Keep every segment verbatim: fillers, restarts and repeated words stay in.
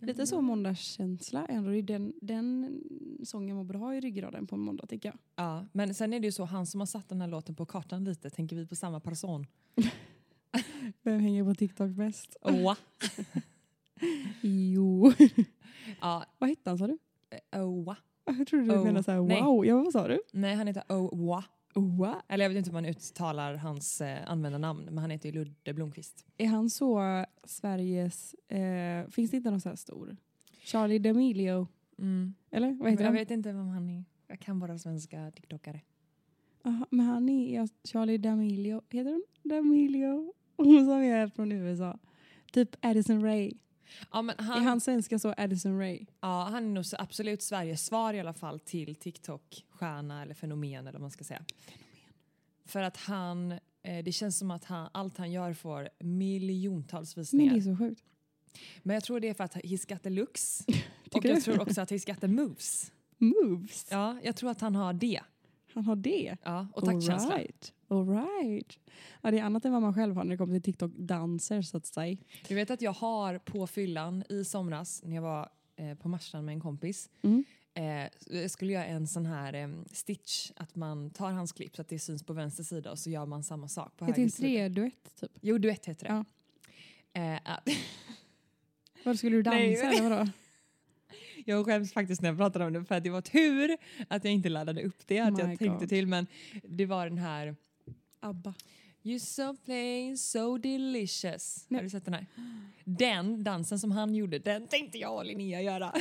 Lite så måndagskänsla ändå. Den, den sången man borde ha i ryggraden på en måndag, tycker jag. Ja, men sen är det ju så, han som har satt den här låten på kartan lite, tänker vi på samma person? Vem hänger på TikTok bäst? Oa. Jo. Ja. Vad hette han, sa du? Oa. Jag trodde du menade så här, wow. Ja, vad sa du? Nej, han heter Oa. Oa? Eller jag vet inte hur man uttalar hans eh, användarnamn. Men han heter ju Ludde Blomqvist. Är han så Sveriges... Eh, finns det inte någon så här stor? Charlie D'Amelio. Mm. Eller? Vad heter men han? Jag vet inte vem han är. Jag kan bara svenska TikTokare. Aha, men han är Charlie D'Amelio. Heter han D'Amelio? Hon som är från U S A. Typ Addison Ray. Ja, men han... Är han svenska så Addison Ray? Ja, han är nog så absolut Sveriges svar i alla fall till TikTok-stjärna eller fenomen, eller vad man ska säga. Fenomen. För att han, eh, det känns som att han, allt han gör får miljontals visningar. Men det är så sjukt. Men jag tror det är för att his got the looks. Och jag du? tror också att his got the moves. Moves? Ja, jag tror att han har det. Han har det? Ja, och taktkänsla. All right. Ja, det är annat än vad man själv har när det kommer till TikTok-danser, så att säga. Du vet att jag har på fyllan i somras, när jag var eh, på Marsan med en kompis, mm. eh, skulle jag en sån här eh, stitch, att man tar hans klipp så att det syns på vänster sida och så gör man samma sak på höger sida. Heter det duett, typ? Jo, duett heter det. Ja. Eh, att... Var skulle du dansa? Nej, eller vadå? Jag skäms faktiskt när jag pratade om det, för att det var tur att jag inte laddade upp det, att My jag tänkte God. till, men det var den här... Abba. You're so plain, so delicious. Nej. Har du sett den här? Den dansen som han gjorde, den tänkte jag och Linnea göra.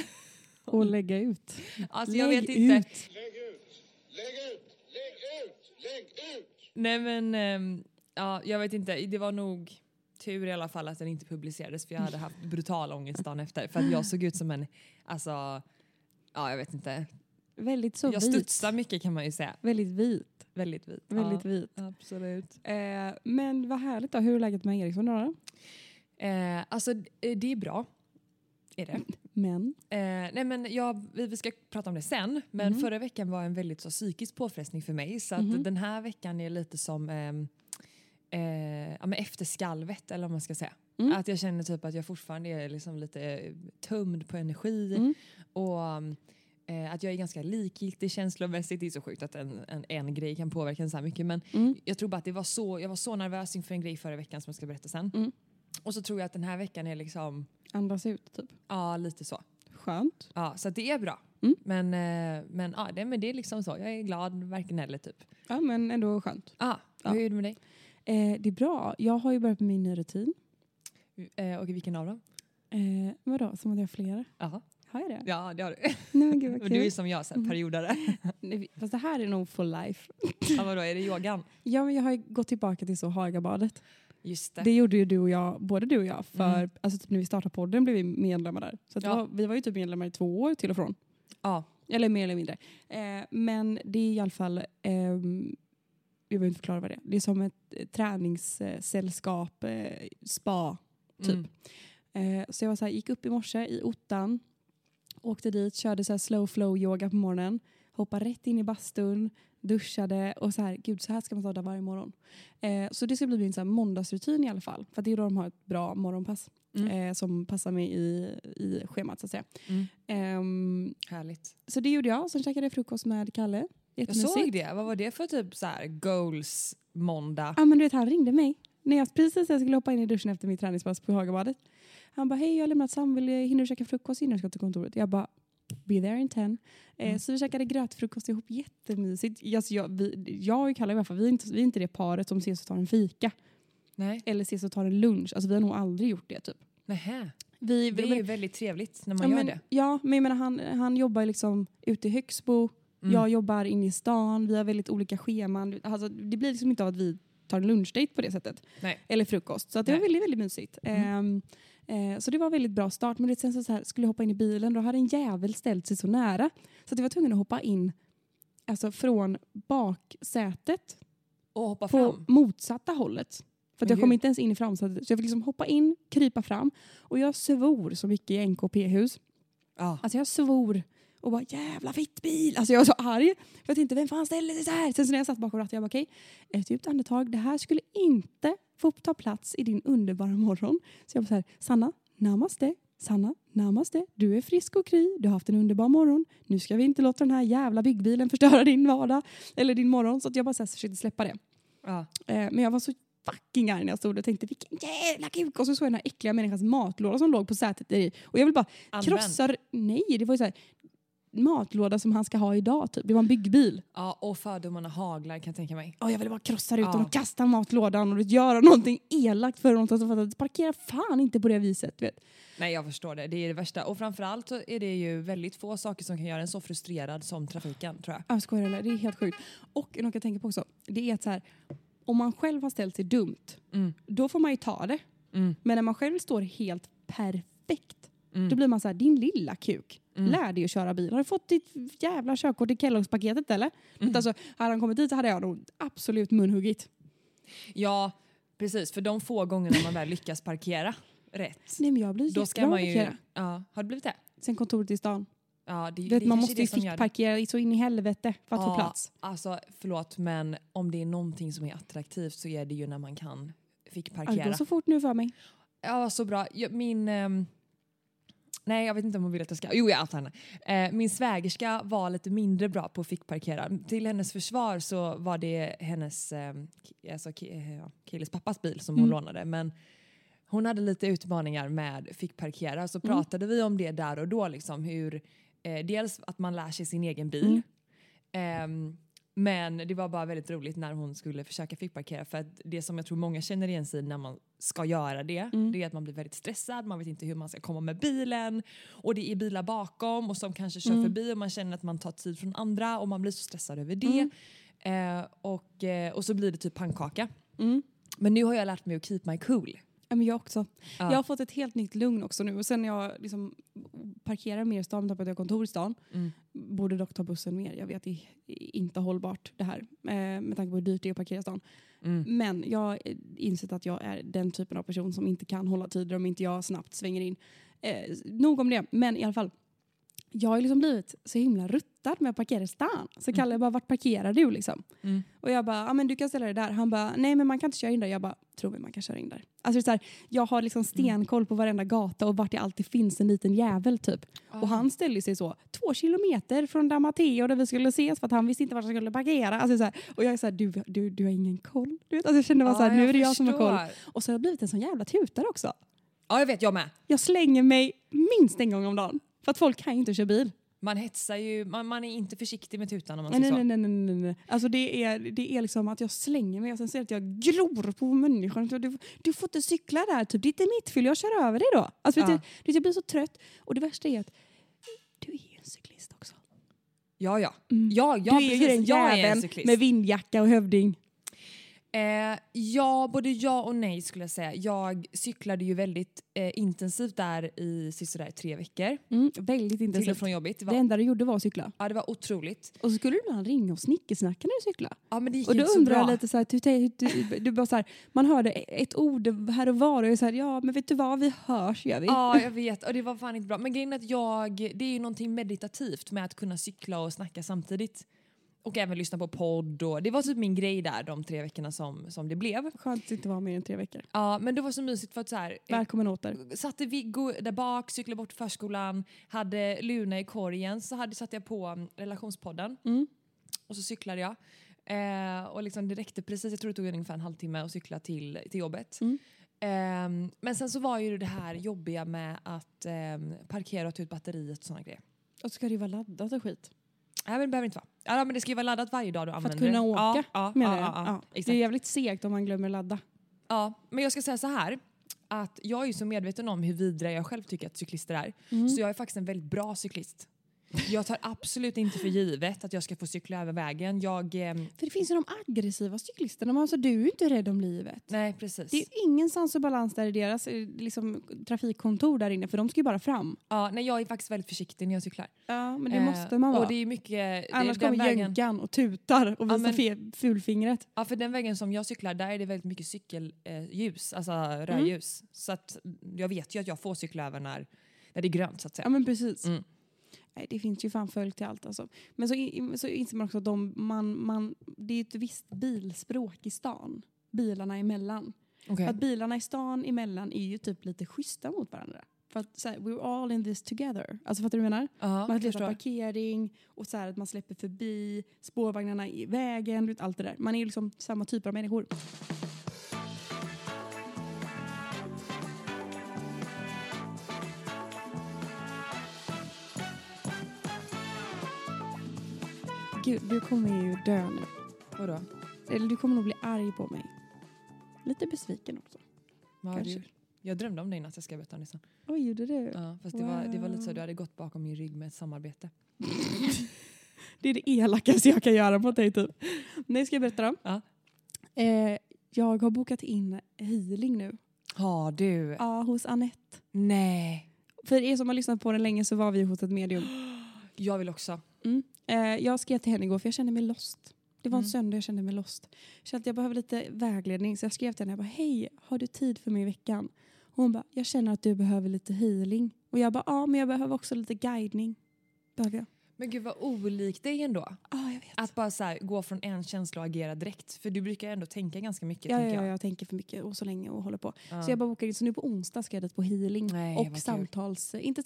Och lägga ut. Alltså, lägg jag vet inte. Ut. Lägg ut, lägg ut, lägg ut, lägg ut. Nej, men, ähm, ja, jag vet inte. Det var nog tur i alla fall att den inte publicerades, för jag hade haft brutal ångest dagen efter. För att jag såg ut som en, alltså, ja, jag vet inte. Väldigt så jag vit. Jag studsar mycket, kan man ju säga. Väldigt vit. Väldigt vit. Väldigt ja, vit. Absolut. Eh, men vad härligt då. Hur är läget med Ericsson då? Eh, alltså det är bra. Är det. Men? Eh, nej men jag, vi, vi ska prata om det sen. Men mm. förra veckan var en väldigt så psykisk påfrestning för mig. Så att mm. den här veckan är lite som eh, eh, ja, men efter skalvet, eller vad man ska säga. Mm. Att jag känner typ att jag fortfarande är liksom lite tömd på energi. Mm. Och... Eh, att jag är ganska likgiltig känslomässigt. Det är så sjukt att en, en, en grej kan påverka en så här mycket. Men mm. jag tror bara att det var så, jag var så nervös inför en grej förra veckan som jag ska berätta sen. Mm. Och så tror jag att den här veckan är liksom... Andas ut typ? Ja, lite så. Skönt. Ja, så att det är bra. Mm. Men, eh, men, ja, det, men det är liksom så. Jag är glad, varken eller typ. Ja, men ändå skönt. Ah, ja, hur är det med dig? Eh, det är bra. Jag har ju börjat med min nya rutin. Eh, och vilken av dem? Eh, vadå? Som att jag har flera. Jaha. Har jag det? Ja, det har du. Nej, gud, okay. Du är som jag, så här, periodare. Nej, fast det här är nog for life. Ja, vadå? Är det yogan? Ja, men jag har gått tillbaka till så Hagabadet. Just det. Det gjorde ju du och jag, både du och jag. För mm. alltså, typ, när vi startade podden blev vi medlemmar där. Så att ja. var, vi var ju typ medlemmar i två år till och från. Ja. Eller mer eller mindre. Eh, men det är i alla fall... Eh, jag vill inte förklara vad det är. Det är som ett träningssällskap, eh, spa, typ. Mm. Eh, så jag var så här, gick upp i morse i ottan. Åkte dit, körde så här slow flow yoga på morgonen. Hoppade rätt in i bastun. Duschade och så här, gud, så här ska man ta det varje morgon. Eh, så det ska bli en så här måndagsrutin i alla fall. För det är då de har ett bra morgonpass. Mm. Eh, som passar mig i, i schemat, så att säga. Mm. Eh, Härligt. Så det gjorde jag. Sen käkade jag frukost med Kalle. Jag såg det. Vad var det för typ så här goals måndag? Ja, ah, men du vet, han ringde mig. När jag precis jag skulle hoppa in i duschen efter mitt träningspass på Hagabadet. Han bara, hej, jag har lämnat Sam. Vill jag hinna käka frukost innan jag ska till kontoret? Jag bara, be there in ten. Eh, mm. Så vi käkade grötfrukost ihop, jättemysigt. Alltså jag, vi, jag och Kalle i alla fall, vi är, inte, vi är inte det paret som ses och tar en fika. Nej. Eller ses och tar en lunch. Alltså vi har nog aldrig gjort det typ. Nähä. Vi, det är men, ju väldigt trevligt när man ja, gör men, det. Ja, men jag menar, han, han jobbar liksom ute i Högsbo. Mm. Jag jobbar inne i stan. Vi har väldigt olika scheman. Alltså, det blir liksom inte av att vi tar en lunchdate på det sättet. Nej. Eller frukost. Så att det Nej. var väldigt, väldigt mysigt. Mm. Eh, så det var en väldigt bra start. Men det sen så, så här, skulle jag hoppa in i bilen. Då hade en jävel ställt sig så nära. Så att jag var tvungen att hoppa in alltså från baksätet. Och hoppa fram. På motsatta hållet. För att jag kom inte ens in i framsätet. Så jag fick liksom hoppa in, krypa fram. Och jag svor så mycket i N K P-hus. Ah. Alltså jag svor. Och bara, jävla fitt bil. Alltså jag var så arg. För jag tänkte, vem fan ställer sig så här? Sen så när jag satt bakom ratten, jag bara, okej. Okay, ett djupt andetag. Det här skulle inte få ta plats i din underbara morgon. Så jag bara så här, Sanna, namaste. Sanna, namaste. Du är frisk och kry. Du har haft en underbar morgon. Nu ska vi inte låta den här jävla byggbilen förstöra din vardag. Eller din morgon. Så att jag bara så här, försökte släppa det. Ah. Men jag var så fucking arg när jag stod och tänkte, vilken jävla kuk. Och så såg jag den här äckliga människans matlåda som låg på sätet i. Och jag vill bara, Använd. krossar... Nej, det var ju så här... matlåda som han ska ha idag typ. Det var en byggbil. Ja, och fördomarna haglar kan jag tänka mig. Ja, jag ville bara krossa ut ja. och kasta matlådan och göra någonting elakt för något som fattar. Parkera fan inte på det viset, vet. Nej, jag förstår det. Det är det värsta. Och framförallt så är det ju väldigt få saker som kan göra en så frustrerad som trafiken, tror jag. Ja, jag skojar, det är helt sjukt. Och något jag tänker på också, det är att så här, om man själv har ställt sig dumt, mm. då får man ju ta det. Mm. Men när man själv står helt perfekt, mm. då blir man så här, din lilla kuk. Mm. Lär dig att köra bil. Har du fått ditt jävla körkort i Kelloggspaketet eller? Mm. Alltså, hade han kommit dit så hade jag nog absolut munhuggit. Ja, precis. För de få gångerna man väl lyckas parkera rätt. Nej, men jag blir då ska man ju parkera. Ja, har det blivit det? Sen kontoret i stan. Ja, det, vet, det man måste ju fick parkera så in i helvete för att ja, få plats. Alltså, förlåt, men om det är någonting som är attraktivt så är det ju när man kan fick parkera. Det går så fort nu för mig. Ja, så bra. Min... Ehm, Nej, jag vet inte om hon vill att jag ska... Jo, jag antar henne. Eh, min svägerska var lite mindre bra på att fick parkera. Till hennes försvar så var det hennes eh, alltså, killes pappas bil som hon mm. lånade. Men hon hade lite utmaningar med fick parkera. Så pratade mm. vi om det där och då. Liksom, hur, eh, dels att man lär sig sin egen bil. Mm. Eh, men det var bara väldigt roligt när hon skulle försöka fick parkera. För att det som jag tror många känner igen sig när man ska göra det. Mm. Det är att man blir väldigt stressad. Man vet inte hur man ska komma med bilen. Och det är bilar bakom. Och som kanske kör mm. förbi. Och man känner att man tar tid från andra. Och man blir så stressad över det. Mm. Eh, och, och så blir det typ pannkaka. Mm. Men nu har jag lärt mig att keep my cool. Ja, men jag också. Ja. Jag har fått ett helt nytt lugn också nu. Och sen när jag liksom parkerar mer i stan. Tappar att jag har kontor i stan. Mm. Borde dock ta bussen mer. Jag vet, det är inte hållbart det här. Eh, med tanke på hur dyrt det är att parkera i stan. Mm. Men jag har insett att jag är den typen av person som inte kan hålla tider om inte jag snabbt svänger in. Eh, nog om det. Men i alla fall. Jag har liksom blivit så himla ruttad med att parkera i stan. Så Kalle mm. bara, vart parkerar du liksom? Mm. Och jag bara, ja men du kan ställa dig där. Han bara, nej men man kan inte köra in där. Jag bara, tror vi man kan köra in där. Alltså det är så här, jag har liksom stenkoll på varenda gata och vart det alltid finns en liten jävel typ. Mm. Och han ställde sig så, två kilometer från där Matteo där vi skulle ses för att han visste inte vart han skulle parkera. Alltså så här, och jag är så här, du, du, du har ingen koll. Du vet? Alltså jag kände bara så här, ja, nu är det jag förstår. Som har koll. Och så har jag blivit en sån jävla tutare också. Ja, jag vet, jag med. Jag slänger mig minst en gång om dagen. För att folk kan ju inte köra bil. Man hetsar ju, man, man är inte försiktig med tutan om man säger så. Nej, nej, nej, nej, nej. Alltså det är, det är liksom att jag slänger mig och sen ser att jag glor på människan. Du, du får inte cykla där, typ. Det är inte mitt fel, jag kör över dig då. Alltså ja. vet du, jag blir så trött. Och det värsta är att du är ju en cyklist också. Ja, ja. Mm. ja, ja du är ju den jäveln med vindjacka och hövding. Eh, ja, både ja och nej skulle jag säga. Jag cyklade ju väldigt eh, intensivt där i sådär tre veckor. Mm, väldigt intensivt. Till och från jobbigt. Det, var, det enda du gjorde var att cykla. Ja, det var otroligt. Och så skulle du ibland ringa och snickersnacka när du cyklade. Ja, men det gick och inte så bra. Och då undrar jag lite såhär, du, du, du, du bara såhär, man hörde ett ord här och var och jag såhär, ja men vet du vad, vi hörs, gör vi. Ja, jag vet. Och det var fan inte bra. Men grejen är att jag, det är ju någonting meditativt med att kunna cykla och snacka samtidigt. Och även lyssna på podd. Och det var typ min grej där de tre veckorna som, som det blev. Skönt att inte vara mer än tre veckor. Ja, men det var så mysigt för att så här... Välkommen åter. Satte Viggo där bak, cyklade bort förskolan. Hade Luna i korgen. Så hade, satte jag på relationspodden. Mm. Och så cyklade jag. Eh, och liksom det räckte precis. Jag tror det tog ungefär en halvtimme att cykla till, till jobbet. Mm. Eh, men sen så var ju det här jobbiga med att eh, parkera och ta ut batteriet och sådana grejer. Och så ska det ju vara laddat och skit. Nej, men det behöver inte vara. Ja, men det ska ju vara laddat varje dag du använder det. För att kunna det. åka. Ja, med ja, det. Ja, ja. Ja. Det är jävligt segt om man glömmer ladda. Ja, men jag ska säga så här. Att jag är ju så medveten om hur vidriga jag själv tycker att cyklister är. Mm. Så jag är faktiskt en väldigt bra cyklist. Jag tar absolut inte för givet att jag ska få cykla över vägen. Jag, eh... För det finns ju de aggressiva cyklisterna. Alltså, du är ju inte rädd om livet. Nej, precis. Det är ingen sans och balans där i deras liksom, trafikkontor där inne. För de ska ju bara fram. Ja, nej, jag är faktiskt väldigt försiktig när jag cyklar. Ja, men det eh, måste man vara. Och det är mycket, annars det, kommer jänkan och tutar och visar ja, men, fulfingret. Ja, för den vägen som jag cyklar, där är det väldigt mycket cykelljus. Eh, alltså rödljus. Mm. Så att, jag vet ju att jag får cykla över när, när det är grönt så att säga. Ja, men precis. Mm. Nej, det finns ju fan följd till allt alltså. Men så, in, så inser man också att de, man, man, det är ett visst bilspråk i stan. Bilarna emellan. Okay. Att bilarna i stan emellan är ju typ lite schyssta mot varandra. För att så här, we're all in this together. Alltså fattar du vad du menar? Uh-huh, man letar parkering och så här att man släpper förbi spårvagnarna i vägen. Allt det där. Man är ju liksom samma typ av människor. Gud, du kommer ju dö nu. Vadå? Eller du kommer nog bli arg på mig. Lite besviken också. Ja, kanske. Du, jag drömde om dig innan, jag ska berätta om det sen. Oj, gjorde du? Ja, fast wow. det, var, det var lite så att du hade gått bakom min rygg med ett samarbete. Det är det elakaste jag kan göra mot dig typ. Nej, ska jag berätta om? Ja. Eh, jag har bokat in healing nu. Har du? Ja, hos Anette. Nej. För er som har lyssnat på den länge så var vi hos ett medium. Jag vill också. Mm. Eh, jag skrev till henne igår för jag kände mig lost. Det var en mm. söndag jag kände mig lost. Så att jag behöver lite vägledning. Så jag skrev till henne. Jag bara, hej, har du tid för mig i veckan? Och hon bara, jag känner att du behöver lite healing. Och jag bara, ja men jag behöver också lite guidning. Behöver jag. Men gud vad olikt dig ändå. Ja, ah, jag vet. Att bara så här, gå från en känsla och agera direkt. För du brukar ändå tänka ganska mycket. Ja, tänker jag. Ja, jag tänker för mycket och så länge och håller på. Ah. Så jag bara bokar in. Så nu på onsdag ska jag dit på healing. Nej, och samtals... Inte,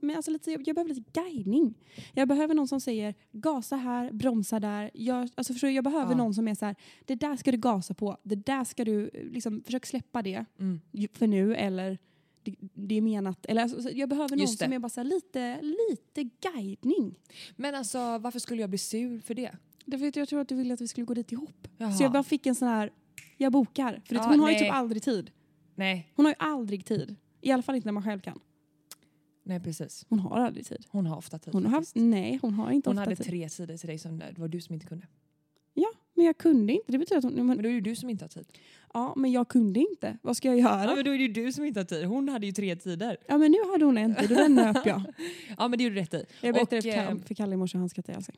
men alltså lite, jag behöver lite guidning. Jag behöver någon som säger gasa här, bromsa där. Jag, alltså förstår du, jag behöver ah. någon som är så här, det där ska du gasa på. Det där ska du liksom, försök släppa det mm. för nu eller... Det, det är menat. Eller alltså, jag behöver någon som är bara så här, lite, lite guidning. Men alltså, varför skulle jag bli sur för det? Därför att jag tror att du ville att vi skulle gå dit ihop. Jaha. Så jag bara fick en sån här, jag bokar. För ja, hon nej. har ju typ aldrig tid. Nej. Hon har ju aldrig tid. I alla fall inte när man själv kan. Nej, precis. Hon har aldrig tid. Hon har ofta tid. Hon har, nej, hon har inte hon ofta tid. Hon hade tre sidor till dig som det var du som inte kunde. Ja, men jag kunde inte. Det betyder att hon, men, men då är det du som inte har tid. Ja, men jag kunde inte. Vad ska jag göra? Ja, men då är det ju du som inte har tid. Hon hade ju tre tider. Ja, men nu hade hon en tid. Då den nöp jag. Ja, men det gjorde du rätt i. Jag berättade och, för, för Kalle i morse och han skrattade alltså.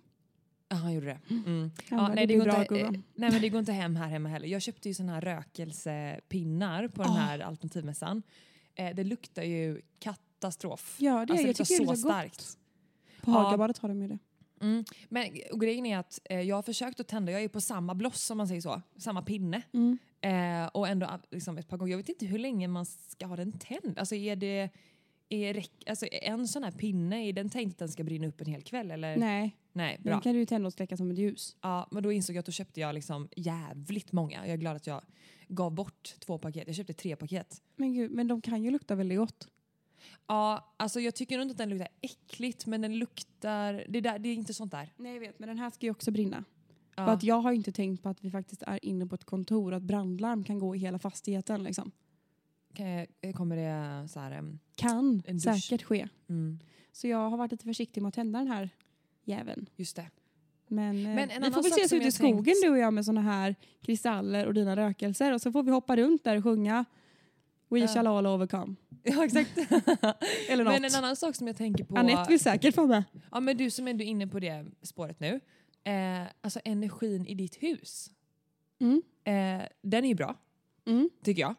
Ja, han gjorde det. Mm. Ja, bara, nej, det, det går inte, äh, nej, men det går inte hem här hemma heller. Jag köpte ju såna här rökelsepinnar på den oh. här alternativmässan. Eh, det luktar ju katastrof. Ja, det, alltså, det jag luktar tycker så, det så starkt. Gott. På Hagabadet har de ju det. Mm. Men och grejen är att eh, jag har försökt att tända. Jag är på samma bloss som man säger så. Samma pinne. Mm. Eh, och ändå liksom, ett par gånger. Jag vet inte hur länge man ska ha den tänd. Alltså är det... Är räck, alltså, en sån här pinne, är den tänkt att den ska brinna upp en hel kväll? Eller? Nej. Nej, bra. Den kan du ju tända och släcka som ett ljus. Ja, men då insåg jag att då köpte jag liksom jävligt många. Jag är glad att jag gav bort två paket. Jag köpte tre paket. Men gud, men de kan ju lukta väldigt gott. Ja, alltså jag tycker inte att den luktar äckligt, men den luktar... Det, där, det är inte sånt där. Nej, jag vet. Men den här ska ju också brinna. Ja. För att jag har ju inte tänkt på att vi faktiskt är inne på ett kontor och att brandlarm kan gå i hela fastigheten liksom. Kommer det så här... Kan säkert ske. Mm. Så jag har varit lite försiktig med att tända den här jäveln. Just det. Men, Men eh, vi får väl ses ut i skogen tänkt... du och jag med såna här kristaller och dina rökelser. Och så får vi hoppa runt där och sjunga We uh. shall all overcome. Ja, exakt. Eller något. Men en annan sak som jag tänker på... Anette vill säkert få med. Ja, men du som är inne på det spåret nu. Eh, alltså energin i ditt hus. Mm. Eh, den är ju bra. Mm. Tycker jag.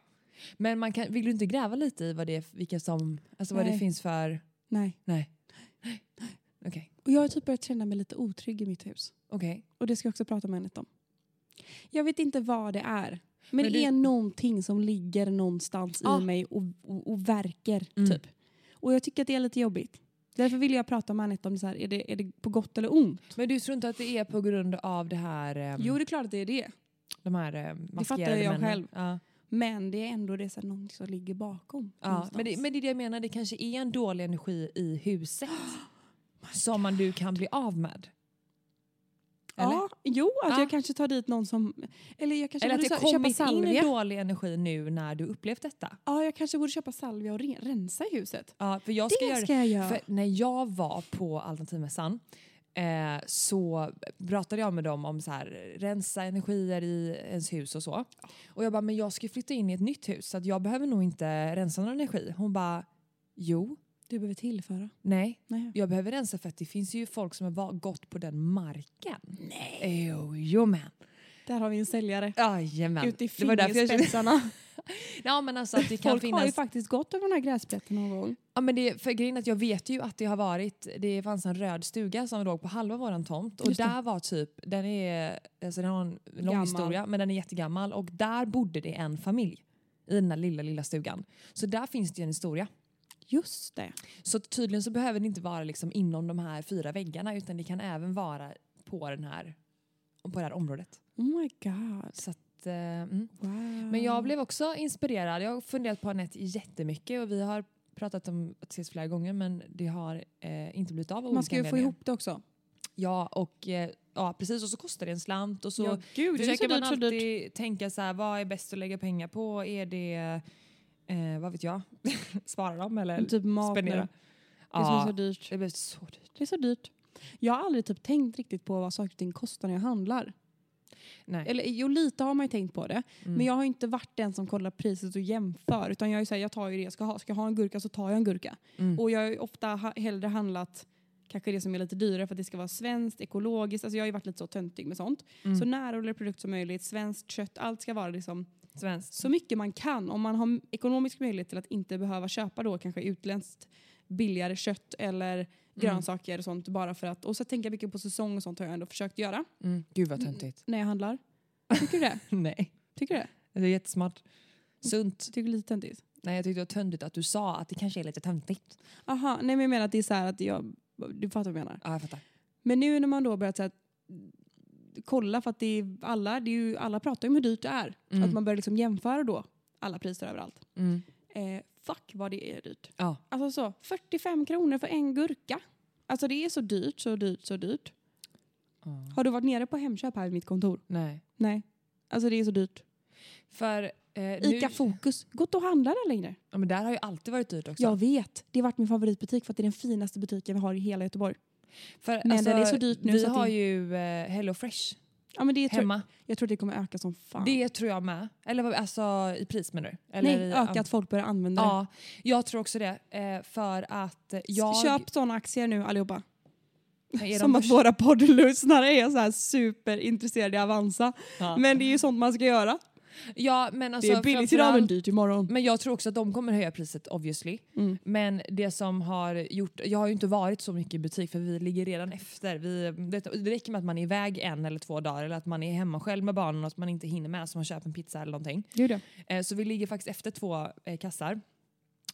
Men man kan, vill du inte gräva lite i vad det, vilka som, alltså vad det finns för... Nej. Nej. Nej. Okej. Okay. Och jag har typ börjat känna mig lite otrygg i mitt hus. Okej. Okay. Och det ska jag också prata med Anette om. Jag vet inte vad det är. Men, men det du... är någonting som ligger någonstans ah. i mig och, och, och verkar mm. typ. Och jag tycker att det är lite jobbigt. Därför vill jag prata med Anette om det så här. Är det, är det på gott eller ont? Men du tror inte att det är på grund av det här... Um... Jo, det är klart att det är det. De här um, maskerade männen. Det fattar jag männen. själv. Ja. Men det är ändå det så här, någonting som ligger bakom. Ja, men, det, men det är det jag menar. Det kanske är en dålig energi i huset. Oh, som man, du kan bli av med. Eller? Ja, jo, att ja. jag kanske tar dit någon som... Eller, jag kanske eller att det kommit in dålig energi nu när du upplevt detta. Ja, jag kanske borde köpa salvia och re- rensa i huset. Ja, för jag ska det göra, ska jag göra. För när jag var på Alternativmässan eh, så pratade jag med dem om så här, rensa energier i ens hus och så. Och jag bara, men jag ska flytta in i ett nytt hus så att jag behöver nog inte rensa någon energi. Hon bara, jo. Du behöver tillföra? Nej, Nej, jag behöver rensa för att det finns ju folk som har gått på den marken. Nej. Jo, jo men. Där har vi en säljare. Jajamän. Ute i fingerspetsarna. Ja, men alltså att det kan folk finnas... har ju faktiskt gått över den här gräsplätten någon gång. Ja, men det, för grejen är att jag vet ju att det har varit... Det fanns en röd stuga som låg på halva våran tomt. Och där var typ... Den är... Alltså den har en lång gammal. historia, men den är jättegammal. Och där bodde det en familj. I den här lilla, lilla stugan. Så där finns det ju en historia. Just det. Så tydligen så behöver det inte vara liksom inom de här fyra väggarna, utan det kan även vara på den här, på det här området. Oh my god. Så att, eh, mm. wow. Men jag blev också inspirerad. Jag har funderat på Anette jättemycket och vi har pratat om att ses flera gånger, men det har eh, inte blivit av. Man ska ju få ihop det också. Ja, och eh, ja, precis. Och så kostar det en slant och så ja, gud, försöker man alltid dyrt. tänka så här, vad är bäst att lägga pengar på? Är det... Eh, vad vet jag? Sparar dem eller typ spendera? Ja, det är så dyrt. Det är så dyrt. Det är så dyrt. Jag har aldrig typ tänkt riktigt på vad saker och ting kostar när jag handlar. Nej. Eller jo, lite har man ju tänkt på det. Mm. Men jag har inte varit den som kollar priset och jämför. Utan jag är ju såhär, jag tar ju det jag ska ha. Ska jag ha en gurka så tar jag en gurka. Mm. Och jag har ju ofta ha- hellre handlat kanske det som är lite dyrare för att det ska vara svenskt, ekologiskt. Alltså jag har ju varit lite så töntig med sånt. Mm. Så närodlade produkt som möjligt, svenskt kött, allt ska vara liksom... Svenskt. Så mycket man kan. Om man har ekonomisk möjlighet till att inte behöva köpa då kanske utländskt billigare kött eller grönsaker mm. och sånt bara för att. Och så tänker jag mycket på säsong och sånt har jag ändå försökt göra. Mm. Gud vad töntigt. N- när jag handlar. Tycker du det? Nej. Tycker du det? Det är jättesmart. Sunt. Tycker du lite töntigt? Nej, jag tyckte det var töntigt att du sa att det kanske är lite töntigt. Aha, nej men jag menar att det är så här att jag... Du fattar vad jag menar. Ja, jag fattar. Men nu när man då börjat så här... kolla för att det är alla, det är ju, alla pratar ju om hur dyrt det är. Mm. Att man börjar liksom jämföra då alla priser överallt. Mm. Eh, fuck vad det är dyrt. Ja. Alltså så, fyrtiofem kronor för en gurka. Alltså det är så dyrt, så dyrt, så dyrt. Ja. Har du varit nere på Hemköp här i mitt kontor? Nej. Nej. Alltså det är så dyrt. För eh, Ica nu... Fokus, gått och handla där längre. Ja men där har ju alltid varit dyrt också. Jag vet, det har varit min favoritbutik för att det är den finaste butiken vi har i hela Göteborg. För, men alltså, det är så dyrt nu. Vi så har det... ju uh, Hello Fresh ja, men det hemma. Tror, jag tror det kommer öka som fan. Det tror jag med. Eller alltså i pris menar du? Eller nej, i, öka um... att folk börjar använda ja, det. Ja, jag tror också det. Eh, för att jag... Köp sådana aktier nu allihopa. Nej, som att våra poddlyssnare är så här superintresserade i Avanza. Ja. Men det är ju sånt man ska göra. Ja, men alltså, det är billigt idag men dyrt imorgon. Men jag tror också att de kommer höja priset obviously. Mm. Men det som har gjort... Jag har ju inte varit så mycket i butik för vi ligger redan efter. Vi, det, det räcker med att man är iväg en eller två dagar eller att man är hemma själv med barnen och att man inte hinner med så man köper en pizza eller någonting. Jo då. Eh, så vi ligger faktiskt efter två eh, kassar.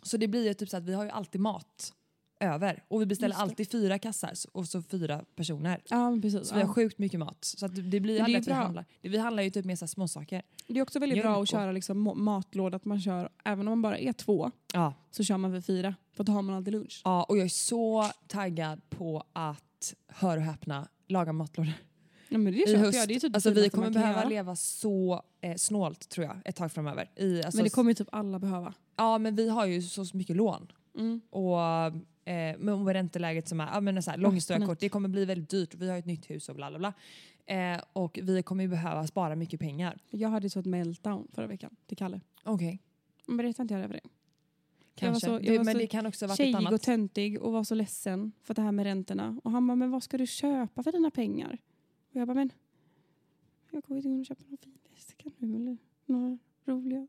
Så det blir ju typ så att vi har ju alltid mat över. Och vi beställer alltid fyra kassar och så fyra personer. Ja, precis. Så ja. Vi har sjukt mycket mat. Så att det, det blir aldrig att vi handlar. Det, vi handlar ju typ med så här småsaker. Det är också väldigt Mjölk bra att köra liksom matlåda att man kör, även om man bara är två ja. Så kör man för fyra. För då har man alltid lunch. Ja, och jag är så taggad på att, hör och häpna, laga matlådor. Ja, men det är höst. Jag. Det är typ alltså, vi kommer behöva göra. leva så eh, snålt tror jag, ett tag framöver. I, alltså, men det kommer ju typ alla behöva. Ja, men vi har ju så, så mycket lån. Mm. Och... Eh, men med ränteläget som är ah, men så här, lång historia kort, det kommer bli väldigt dyrt. Vi har ett nytt hus och bla bla bla eh, och vi kommer ju behöva spara mycket pengar. Jag hade så ett meltdown förra veckan till Kalle. Okej okay. Men berättade inte jag det för dig? Kanske, jag var så, jag var men det kan också vara ett annat. Och töntig och var så ledsen för det här med räntorna. Och han bara, men vad ska du köpa för dina pengar? Och jag bara, men jag kommer inte kunna köpa någon fin väska nu eller några roliga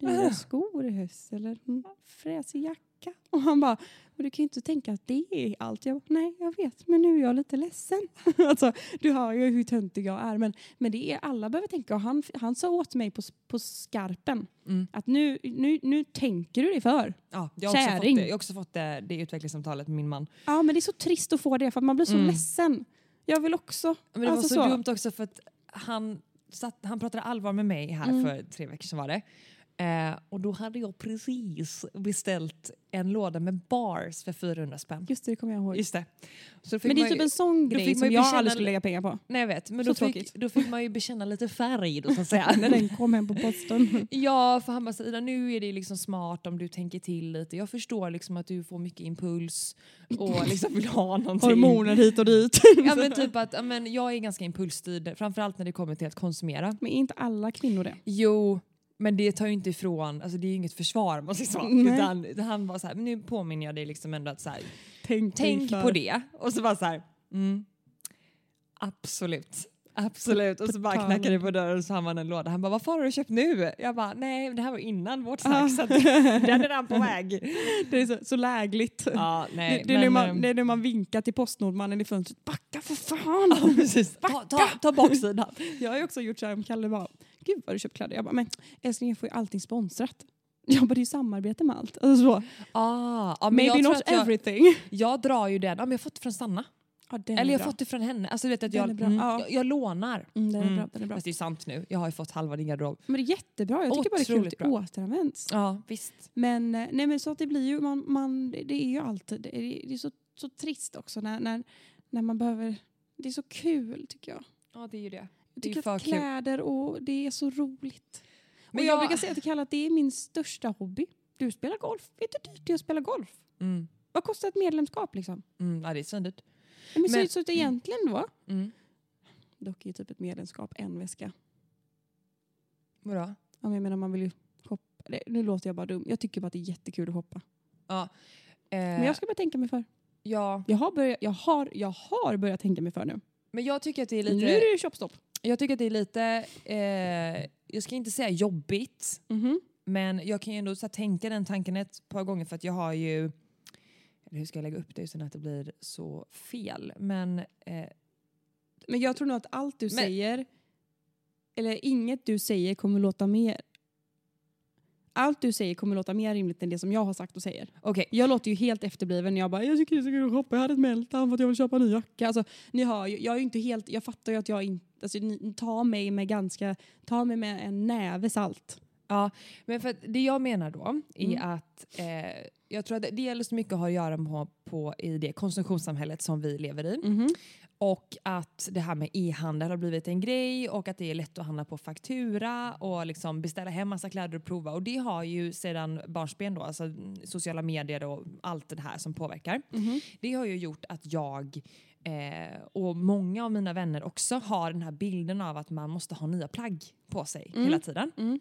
dyra skor i höst eller fräsig jacka. Och han bara, och du kan ju inte tänka att det är allt. Jag bara, nej jag vet, men nu är jag lite ledsen. Alltså, du hör ju hur töntig jag är. Men, men det är, alla behöver tänka. Och han, han sa åt mig på, på skarpen. Mm. Att nu, nu, nu tänker du dig för. Ja, jag har också fått det, jag har också fått det, det utvecklingssamtalet med min man. Ja, men det är så trist att få det. För att man blir så mm. ledsen. Jag vill också. Men det alltså, var så, så dumt också för att han, satt, han pratade allvar med mig här mm. för tre veckor sedan var det. Eh, och då hade jag precis beställt en låda med bars för fyrahundra spänn. Just det, det kommer jag ihåg. Just det. Så men det är typ en sån grej som jag aldrig skulle lägga pengar på. Nej, jag vet. Men då fick, då fick man ju bekänna lite färg då, så att säga. När den kom hem på posten. Ja, för han bara säger, nu är det liksom smart om du tänker till lite. Jag förstår liksom att du får mycket impuls och liksom vill ha någonting. Hormoner hit och dit. Ja, men typ att ja, men jag är ganska impulsstyrd. Framförallt när det kommer till att konsumera. Men är inte alla kvinnor det? Jo, men det tar ju inte ifrån, alltså det är ju inget försvar måste jag säga, utan han var så här, nu påminner jag dig liksom ändå att så här, tänk, tänk på det, och så bara så här, mm, absolut, absolut, och så bara knackade det på dörren, så han var en låda, han bara, vad fan har du köpt nu? Jag bara, nej, det här var innan vårt snack, ah. Så att, den är redan på väg. Det är så, så lägligt. Ah, nej, det, det, men, är när man, det är när man vinkar till postnordmannen i fönstret, backa för fan, ah, precis. Backa. Ta, ta, ta baksidan. Jag har ju också gjort så här om Kalle bara, gud vad du köpt kläder. Jag bara, men älskling, jag får ju allting sponsrat. Jag bara, det är ju samarbete med allt. Alltså så. Ah, ah, maybe jag not jag, everything. Jag drar ju den. Ah, men jag har fått det från Sanna. Ah, Eller jag har fått det från henne. Alltså, vet att jag, mm, ah. jag, jag lånar. Mm, den är bra, den är bra. Fast det är sant nu. Jag har ju fått halva din garderob. Men det är jättebra. Jag tycker Otroligt bara det är kul att återanvänds. Ja, visst. Men, nej, men så att det blir ju, man, man, det är ju alltid, det är, det är så, så trist också när, när, när man behöver, det är så kul tycker jag. Ja, det är ju det. Jag tycker att kläder och det är så roligt. Men och jag, jag brukar säga till Kalle att det är min största hobby. Du spelar golf. Vet du hur dyrt det är att spela golf? Mm. Vad kostar ett medlemskap liksom? Mm, ja, det är söndigt. Men, men så ut så ut egentligen då. Mm. Dock är ju typ ett medlemskap en väska. Vadå? Ja, men jag menar man vill ju hoppa. Nu låter jag bara dum. Jag tycker bara att det är jättekul att hoppa. Ja. Eh, men jag ska bara tänka mig för. Ja. Jag har börjat, jag har, jag har börjat tänka mig för nu. Men jag tycker att det är lite... Nu är det shopstopp. Jag tycker att det är lite, eh, jag ska inte säga jobbigt, mm-hmm. men jag kan ju ändå så här, tänka den tanken ett par gånger för att jag har ju, eller hur ska jag lägga upp det utan att det blir så fel, men... Eh, men jag tror nog att allt du men, säger, eller inget du säger kommer låta mer, allt du säger kommer låta mer rimligt än det som jag har sagt och säger. Okay. Jag låter ju helt efterbliven. Jag bara, jag tycker det är så kul att shoppa. Jag hade ett mellan för att jag vill köpa en ny jacka. Alltså, ni hör ju, jag är ju inte helt, jag fattar ju att jag inte, alltså, ni tar mig med ganska, tar mig med en näve salt. Ja, men för att det jag menar då är mm. att eh, jag tror att det gäller så mycket att ha att göra med på i det konsumtionssamhället som vi lever i. Mm. Och att det här med e-handel har blivit en grej och att det är lätt att handla på faktura och liksom beställa hem massa kläder och prova. Och det har ju sedan barnsben då, alltså sociala medier och allt det här som påverkar. Mm. Det har ju gjort att jag eh, och många av mina vänner också har den här bilden av att man måste ha nya plagg på sig mm. hela tiden. Mm.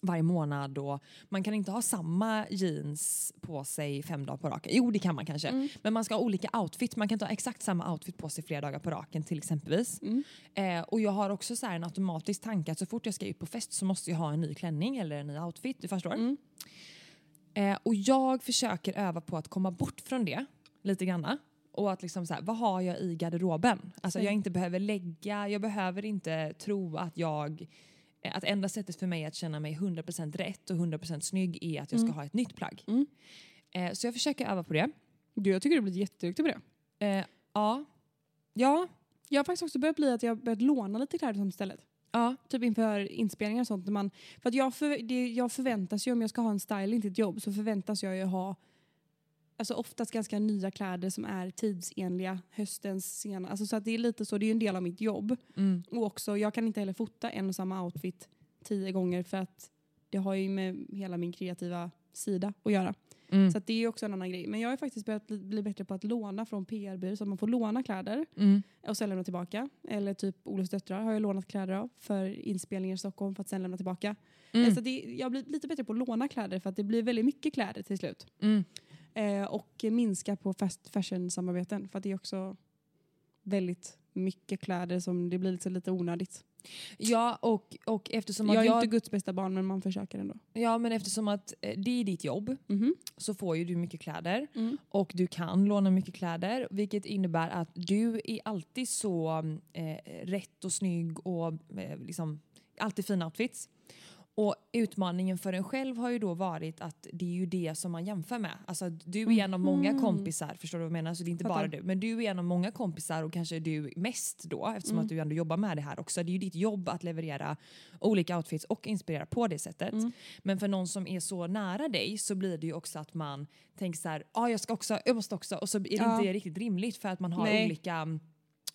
Varje månad, och man kan inte ha samma jeans på sig fem dagar på raken. Jo, det kan man kanske. Mm. Men man ska ha olika outfit. Man kan inte ha exakt samma outfit på sig flera dagar på raken till exempelvis. Mm. Eh, och jag har också så här en automatisk tanke att så fort jag ska ut på fest så måste jag ha en ny klänning eller en ny outfit. Du förstår? Mm. Eh, och jag försöker öva på att komma bort från det lite grann. Och att liksom så här, vad har jag i garderoben? Alltså mm. jag inte behöver lägga, jag behöver inte tro att jag... Att enda sättet för mig att känna mig hundra procent rätt och hundra procent snygg är att jag ska mm. ha ett nytt plagg. Mm. Eh, så jag försöker öva på det. Du, jag tycker du har blivit jätteduktig på det. Eh, ja. Ja. Jag har faktiskt också börjat bli att jag har börjat låna lite kläder som stället. Ja. Typ inför inspelningar och sånt. När man, för att jag, för, det, jag förväntas ju, om jag ska ha en styling till ett jobb så förväntas jag ju ha alltså oftast ganska nya kläder som är tidsenliga, höstens sena. Alltså så att det är lite så, det är ju en del av mitt jobb. Mm. Och också, jag kan inte heller fota en och samma outfit tio gånger för att det har ju med hela min kreativa sida att göra. Mm. Så att det är ju också en annan grej. Men jag har faktiskt börjat bli bättre på att låna från P R-byråer, så att man får låna kläder mm. och sen lämna tillbaka. Eller typ Olofs döttrar har jag lånat kläder av för inspelningar i Stockholm för att sen lämna tillbaka. Mm. Så det, jag blir lite bättre på att låna kläder för att det blir väldigt mycket kläder till slut. Mm. Och minska på fast fashion-samarbeten. För att det är också väldigt mycket kläder som det blir lite, lite onödigt. Ja, och, och eftersom att jag... Är jag är inte Guds bästa barn, men man försöker ändå. Ja, men eftersom att det är ditt jobb mm-hmm. så får ju du mycket kläder. Mm. Och du kan låna mycket kläder. Vilket innebär att du är alltid så eh, rätt och snygg och eh, liksom alltid fina outfits. Och utmaningen för en själv har ju då varit att det är ju det som man jämför med. Alltså du är en av många mm. kompisar, förstår du vad jag menar? Så det är inte Fattar. bara du. Men du är en av många kompisar och kanske du mest då, eftersom mm. att du ändå jobbar med det här också. Det är ju ditt jobb att leverera olika outfits och inspirera på det sättet. Mm. Men för någon som är så nära dig så blir det ju också att man tänker så här, ja ah, jag ska också, jag måste också. Och så är det ja. inte riktigt rimligt för att man har Nej. olika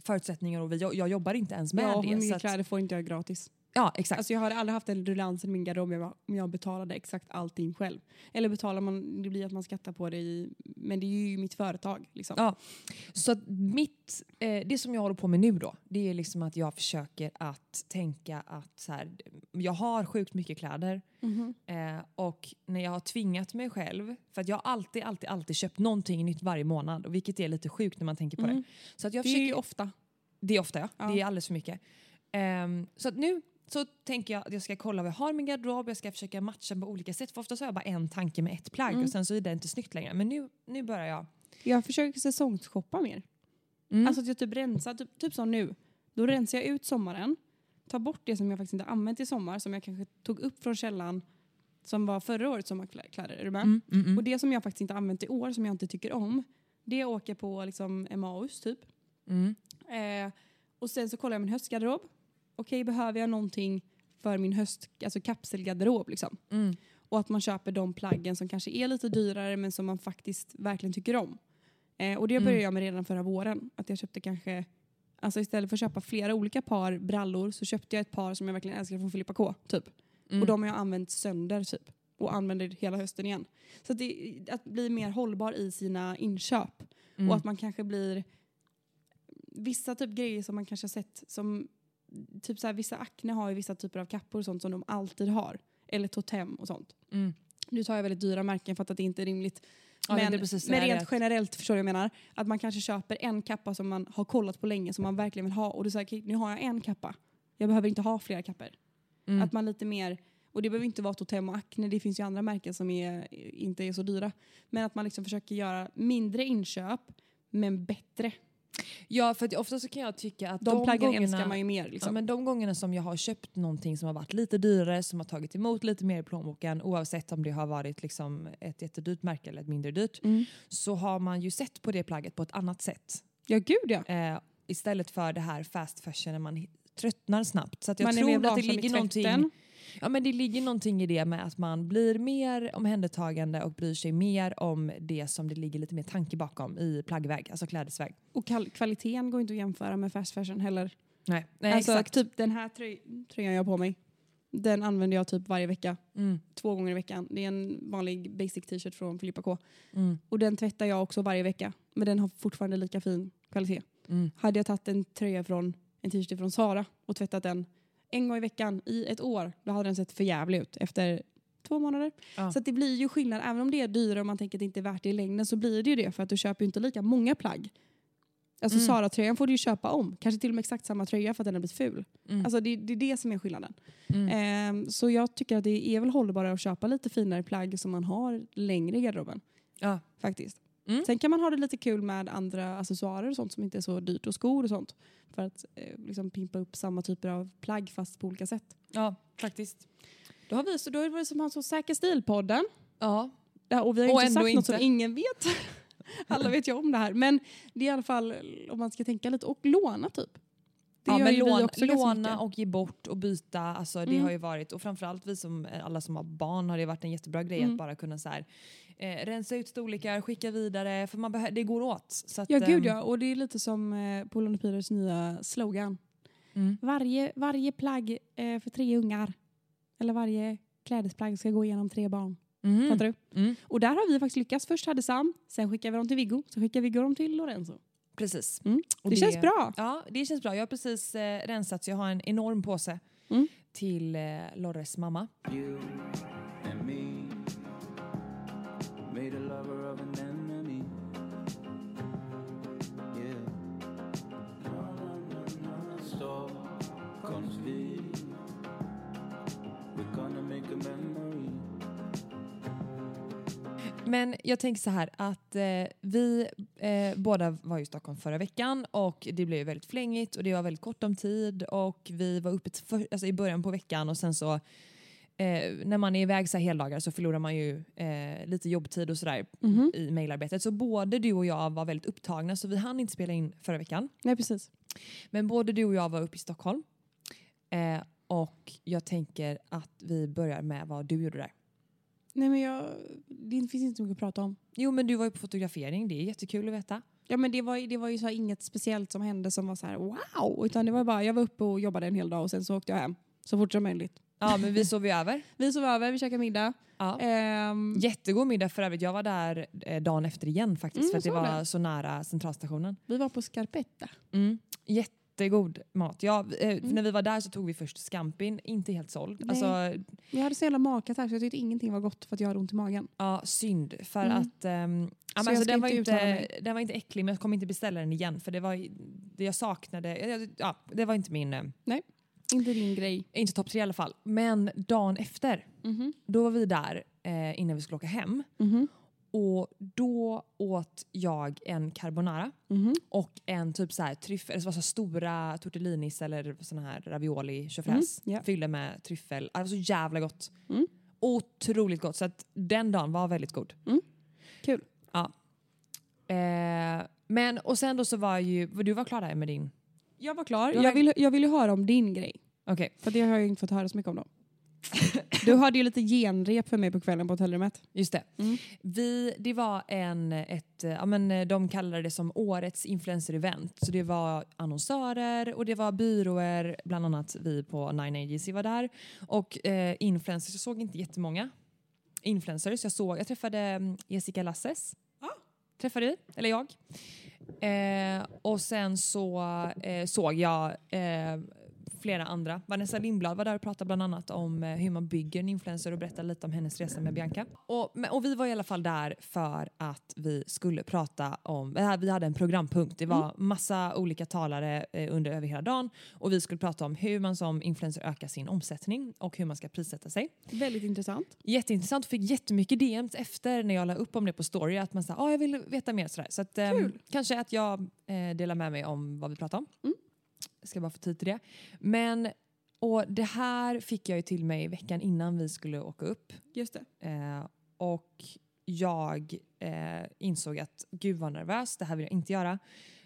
förutsättningar och jag, jag jobbar inte ens med ja, det. Ja, hur mycket kläder får inte jag gratis? Ja, exakt. Alltså jag har aldrig haft en rullans i min garderob om jag betalade exakt allting själv. Eller betalar man, det blir att man skattar på det i, men det är ju mitt företag liksom. Ja. Så mitt, eh, det som jag håller på med nu då, det är liksom att jag försöker att tänka att så här, jag har sjukt mycket kläder. Mm-hmm. Eh, och när jag har tvingat mig själv, för att jag har alltid, alltid, alltid köpt någonting nytt varje månad. Vilket är lite sjukt när man tänker på mm. det. Så att jag det försöker, är ju ofta. Det är ofta, ja. ja. Det är alldeles för mycket. Eh, så att nu... Så tänker jag att jag ska kolla vad jag har i min garderob. Jag ska försöka matcha på olika sätt. För ofta så har jag bara en tanke med ett plagg. Mm. Och sen så är det inte snyggt längre. Men nu, nu börjar jag. Jag försöker säsongsshoppa mer. Mm. Alltså att jag typ rensar. Typ, typ som nu. Då rensar jag ut sommaren. Tar bort det som jag faktiskt inte använt i sommar. Som jag kanske tog upp från källan. Som var förra årets sommarkläder. Är du med? Mm, mm, mm. Och det som jag faktiskt inte använt i år. Som jag inte tycker om. Det åker på liksom Emmaus typ. Mm. Eh, och sen så kollar jag min höstgarderob. Okej, behöver jag någonting för min höst, alltså kapselgarderob liksom. Mm. Och att man köper de plaggen som kanske är lite dyrare men som man faktiskt verkligen tycker om. Eh, och det började mm. jag med redan förra våren. Att jag köpte kanske, alltså istället för att köpa flera olika par brallor så köpte jag ett par som jag verkligen älskar från Filippa K typ. Mm. Och de har jag använt sönder typ. Och använder hela hösten igen. Så att, det, att bli mer hållbar i sina inköp. Mm. Och att man kanske blir, vissa typ grejer som man kanske har sett som typ så här, vissa Acne har ju vissa typer av kappor och sånt som de alltid har. Eller Totem och sånt. Mm. Nu tar jag väldigt dyra märken för att det inte är rimligt. Ja, men, men, men rent generellt förstår jag menar. Att man kanske köper en kappa som man har kollat på länge som man verkligen vill ha. Och du säger, nu har jag en kappa. Jag behöver inte ha flera kappor. Mm. Att man lite mer, och det behöver inte vara Totem och Acne. Det finns ju andra märken som är, inte är så dyra. Men att man liksom försöker göra mindre inköp men bättre. Ja, för ofta så kan jag tycka att de, de gångerna älskar man ju mer liksom. Ja, men de gångerna som jag har köpt någonting som har varit lite dyrare, som har tagit emot lite mer i plånboken, oavsett om det har varit liksom ett jättedyrt märke eller ett mindre dyrt, mm. så har man ju sett på det plagget på ett annat sätt. Ja, gud ja. Eh, istället för det här fast fashion när man tröttnar snabbt. Så att jag man tror att det ligger någonting. Ja, men det ligger någonting i det med att man blir mer omhändertagande och bryr sig mer om det som det ligger lite mer tanke bakom i plaggväg, alltså klädesväg. Och kal- kvaliteten går inte att jämföra med fast fashion heller. Nej, nej alltså, exakt. Typ den här trö- tröjan jag har på mig, den använder jag typ varje vecka. Mm. Två gånger i veckan. Det är en vanlig basic t-shirt från Filippa K. Mm. Och den tvättar jag också varje vecka. Men den har fortfarande lika fin kvalitet. Mm. Hade jag tagit en tröja från, en t-shirt från Zara och tvättat den en gång i veckan i ett år, då hade den sett för jävligt ut efter två månader. Ja. Så att det blir ju skillnad. Även om det är dyrare och man tänker att det inte är värt det i längden, så blir det ju det för att du köper ju inte lika många plagg. Alltså mm. Zara-tröjan får du ju köpa om. Kanske till och med exakt samma tröja för att den har blivit ful. Mm. Alltså det, det är det som är skillnaden. Mm. Eh, så jag tycker att det är väl hållbarare att köpa lite finare plagg som man har längre i garderoben. Ja. Faktiskt. Mm. Sen kan man ha det lite kul med andra accessoarer och sånt som inte är så dyrt, och skor och sånt, för att eh, liksom pimpa upp samma typer av plagg fast på olika sätt. Ja, faktiskt. Då har vi så då är det som han så säker stilpodden. Ja. ja. Och vi har ju inte sagt inte. något som ingen vet. Alla vet ju om det här, men det är i alla fall om man ska tänka lite och låna typ. Det ja, men lån, låna och ge bort och byta, alltså det mm. har ju varit, och framförallt vi som alla som har barn har det varit en jättebra grej mm. att bara kunna så här eh, rensa ut storlekar, skicka vidare, för man behö- det går åt så att, ja gud ja, och det är lite som eh, Polonofilers nya slogan. Mm. Varje varje plagg eh, för tre ungar, eller varje klädesplagg ska gå igenom tre barn. Mm. Fattar du? Mm. Och där har vi faktiskt lyckats. Först hade Sam, sen skickade vi dem till Viggo, så skickade Viggo dem till Lorenzo. Precis. Mm. Det, det känns bra. Ja, det känns bra. Jag har precis eh, rensat, så jag har en enorm påse mm. till eh, Lorres mamma. You and me made a lover of an enemy. Yeah. So comes we. We're gonna make a memory. Men jag tänker så här att eh, vi eh, båda var i Stockholm förra veckan och det blev väldigt flängigt och det var väldigt kort om tid och vi var uppe t- för, alltså i början på veckan och sen så eh, när man är iväg så här heldagar så förlorar man ju eh, lite jobbtid och sådär mm-hmm. i mejlarbetet. Så både du och jag var väldigt upptagna så vi hann inte spela in förra veckan. Nej, precis. Men både du och jag var uppe i Stockholm. Eh, och jag tänker att vi börjar med vad du gjorde där. Nej, men jag, det finns inte mycket att prata om. Jo, men du var ju på fotografering. Det är jättekul att veta. Ja, men det var, det var ju så här inget speciellt som hände som var så här wow. Utan det var bara, jag var uppe och jobbade en hel dag och sen så åkte jag hem. Så fort som möjligt. Ja, men vi sov ju över. Vi sov över, vi käkade middag. Ja. Ehm. Jättegod middag för övrigt. Jag var där eh, dagen efter igen faktiskt. Mm, för att det var det. Så nära centralstationen. Vi var på Skarpetta. Mm, jätte. jättegod mat. Ja, eh, mm. När vi var där så tog vi först skampin. Inte helt såld. Alltså, jag hade så jävla makat här så jag tyckte ingenting var gott för att jag hade ont i magen. Ja, synd. För mm. att ehm, alltså, den, var inte, den var inte äcklig men jag kommer inte beställa den igen för det var det jag saknade. Ja, det var inte min... Nej, inte din grej. Inte topp tre i alla fall. Men dagen efter mm-hmm. då var vi där eh, innan vi skulle åka hem. Mm-hmm. Och då åt jag en carbonara mm-hmm. och en typ så här tryffel, det var så stora tortellinis eller såna här ravioli köfräs mm, yeah. fyllde med tryffel. Det var så jävla gott. Mm. Otroligt gott så att den dagen var väldigt god. Mm. Kul. Ja. Eh, men och sen då så var ju du var klar där med din. Jag var klar. Jag vill jag vill höra om din grej. Okej. Okay. För det har jag inte fått höra så mycket om då. Du hade ju lite genrep för mig på kvällen på hotellrummet. Just det. Mm. Vi, det var en, ett, ja men de kallade det som årets influencer-event. Så det var annonsörer och det var byråer, bland annat vi på nine eighty s var där. Och eh, influencers, jag såg inte jättemånga influencers. Jag, såg, jag träffade Jessica Lasses. Ja. Träffade du? Eller jag. Eh, och sen så eh, såg jag... Eh, flera andra. Vanessa Lindblad var där och pratade bland annat om hur man bygger en influencer och berättade lite om hennes resa med Bianca. Och, och vi var i alla fall där för att vi skulle prata om, vi hade en programpunkt. Det var massa olika talare under över hela dagen och vi skulle prata om hur man som influencer ökar sin omsättning och hur man ska prissätta sig. Väldigt intressant. Jätteintressant. Fick jättemycket D Ms efter när jag la upp om det på story att man sa, ja ah, jag vill veta mer sådär. Så att, eh, kanske att jag eh, delar med mig om vad vi pratar om. Mm. Jag ska bara få tid till det. Men, och det här fick jag ju till mig veckan innan vi skulle åka upp. Just det. Eh, och jag eh, insåg att gud var nervös, det här vill jag inte göra.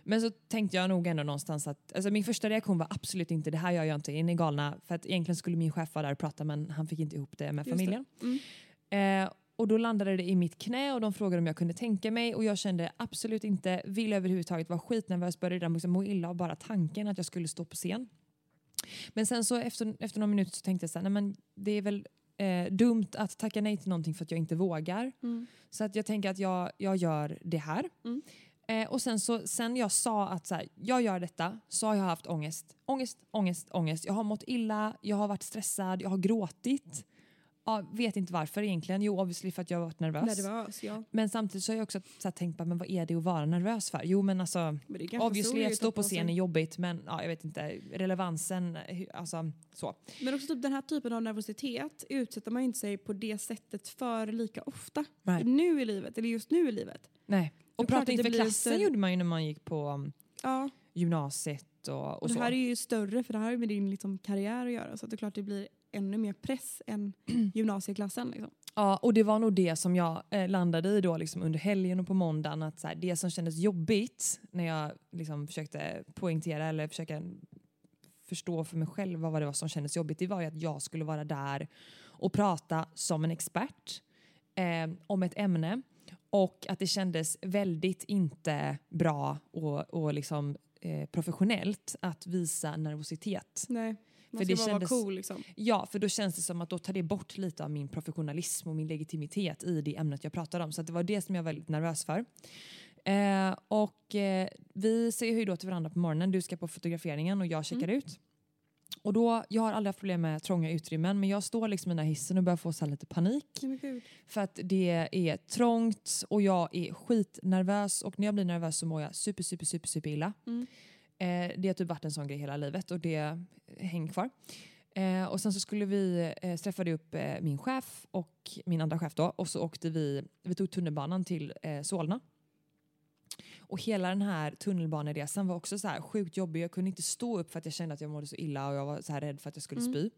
Men så tänkte jag nog ändå någonstans att, alltså min första reaktion var absolut inte, det här gör jag inte, är ni galna? För att egentligen skulle min chef vara där och prata men han fick inte ihop det med familjen. Just det. Mm. Eh, Och då landade det i mitt knä och de frågade om jag kunde tänka mig. Och jag kände absolut inte, vill överhuvudtaget vara skitnervös. Började redan liksom må illa av bara tanken att jag skulle stå på scen. Men sen så efter, efter några minuter så tänkte jag så här, nej men det är väl eh, dumt att tacka nej till någonting för att jag inte vågar. Mm. Så att jag tänker att jag, jag gör det här. Mm. Eh, och sen så, sen jag sa att så här, jag gör detta så har jag haft ångest. Ångest, ångest, ångest. Jag har mått illa, jag har varit stressad, jag har gråtit. Jag vet inte varför egentligen. Jo, obviously för att jag har varit nervös. nervös ja. Men samtidigt så har jag också så här, tänkt på, men vad är det att vara nervös för? Jo, men alltså, men obviously att stå på scen är jobbigt. Men ja, jag vet inte, relevansen, alltså så. Men också typ den här typen av nervositet utsätter man ju inte sig på det sättet för lika ofta. Nej. Nu i livet, eller just nu i livet. Nej, och, och prata inför klassen lite... gjorde man ju när man gick på ja. gymnasiet och, och, och det så. Det här är ju större, för det här har ju med din liksom, karriär att göra. Så att det är klart det blir... ännu mer press än gymnasieklassen. Liksom. Ja, och det var nog det som jag eh, landade i då, liksom, under helgen och på måndagen. Att, så här, det som kändes jobbigt när jag liksom, försökte poängtera eller försöka förstå för mig själv vad det var som kändes jobbigt. Det var ju att jag skulle vara där och prata som en expert eh, om ett ämne. Och att det kändes väldigt inte bra och, och liksom, eh, professionellt att visa nervositet. Nej. För det kändes, cool, liksom. Ja, för då känns det som att då tar det bort lite av min professionalism och min legitimitet i det ämnet jag pratar om. Så att det var det som jag var väldigt nervös för. Eh, och eh, vi ser ju då till varandra på morgonen. Du ska på fotograferingen och jag checkar mm. ut. Och då, jag har aldrig haft problem med trånga utrymmen. Men jag står liksom i den här hissen och börjar få så här lite panik. Mm. För att det är trångt och jag är skitnervös. Och när jag blir nervös så mår jag super, super, super, super illa. Mm. Eh, det har typ varit en sån grej hela livet och det hänger kvar. Eh, och sen så skulle vi eh, träffade upp eh, min chef och min andra chef då. Och så åkte vi, vi tog tunnelbanan till eh, Solna. Och hela den här tunnelbaneresan var också så här sjukt jobbig. Jag kunde inte stå upp för att jag kände att jag mådde så illa och jag var så här rädd för att jag skulle mm. spy.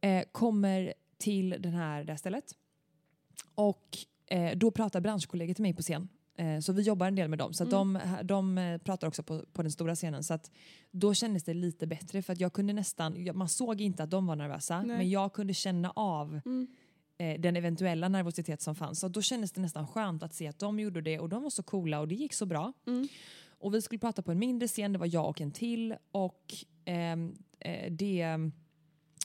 Eh, kommer till den här, det här stället. Och eh, då pratar branschkollegor till mig på scen. Eh, så vi jobbar en del med dem. Så att mm. de, de pratar också på, på den stora scenen. Så att då kändes det lite bättre. För att jag kunde nästan, man såg inte att de var nervösa. Nej. Men jag kunde känna av mm. eh, den eventuella nervositet som fanns. Så då kändes det nästan skönt att se att de gjorde det. Och de var så coola och det gick så bra. Mm. Och vi skulle prata på en mindre scen. Det var jag och en till. Och eh, det...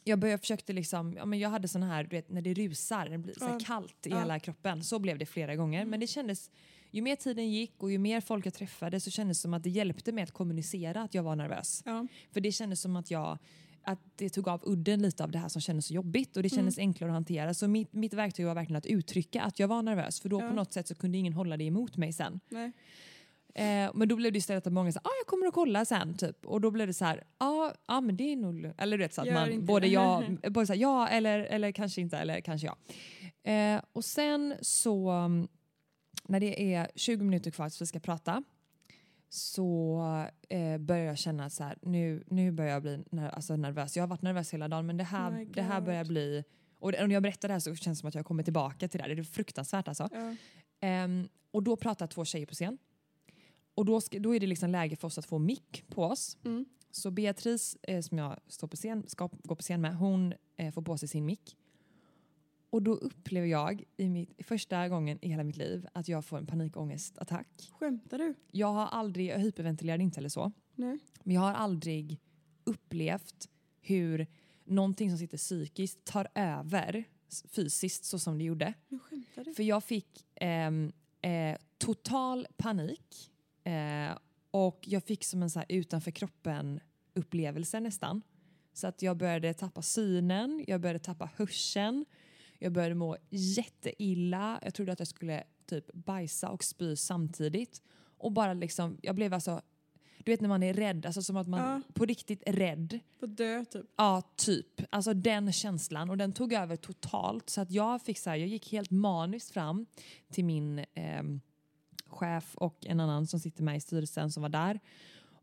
Jag började, försökte liksom, ja, men jag hade sån här, du vet, när det rusar, det blir så här kallt i ja. hela kroppen. Så blev det flera gånger. Mm. Men det kändes, ju mer tiden gick och ju mer folk jag träffade, så kändes det som att det hjälpte mig att kommunicera att jag var nervös. Ja. För det kändes som att jag, att det tog av udden lite av det här som kändes så jobbigt. Och det kändes mm. enklare att hantera. Så mitt, mitt verktyg var verkligen att uttrycka att jag var nervös. För då ja. på något sätt så kunde ingen hålla det emot mig sen. Nej. Eh, men då blev det istället att många sa, ah, jag kommer att kolla sen typ. Och då blev det så här, ja ah, ah, men det är nog, eller du vet så att man, både jag både så här, ja eller, eller kanske inte eller kanske ja. Eh, och sen så när det är tjugo minuter kvar så vi ska prata, så eh, börjar jag känna så här, nu, nu börjar jag bli ner, alltså nervös. Jag har varit nervös hela dagen, men det här, det här börjar bli, och när jag berättar det här så känns det som att jag kommer tillbaka till det här. Det är fruktansvärt alltså. Ja. Eh, och då pratar två tjejer på scen. Och då, ska, då är det liksom läge för oss att få mick på oss. Mm. Så Beatrice, eh, som jag står på scen, ska gå på scen med, hon eh, får på sig sin mick. Och då upplever jag i mitt, första gången i hela mitt liv att jag får en panikångestattack. Skämtar du? Jag har aldrig, jag hyperventilerade inte eller så. Nej. Men jag har aldrig upplevt hur någonting som sitter psykiskt tar över fysiskt så som det gjorde. Men skämtar du? För jag fick eh, eh, total panik. Eh, och jag fick som en så här utanför kroppen upplevelse nästan. Så att jag började tappa synen, jag började tappa hörseln, jag började må jätteilla. Jag trodde att jag skulle typ bajsa och spy samtidigt. Och bara liksom, jag blev alltså, du vet när man är rädd, alltså som att man ja. på riktigt är rädd. På dö typ. Ja, typ. Alltså den känslan, och den tog över totalt. Så att jag fick så här, jag gick helt maniskt fram till min... Eh, chef och en annan som sitter med i styrelsen som var där,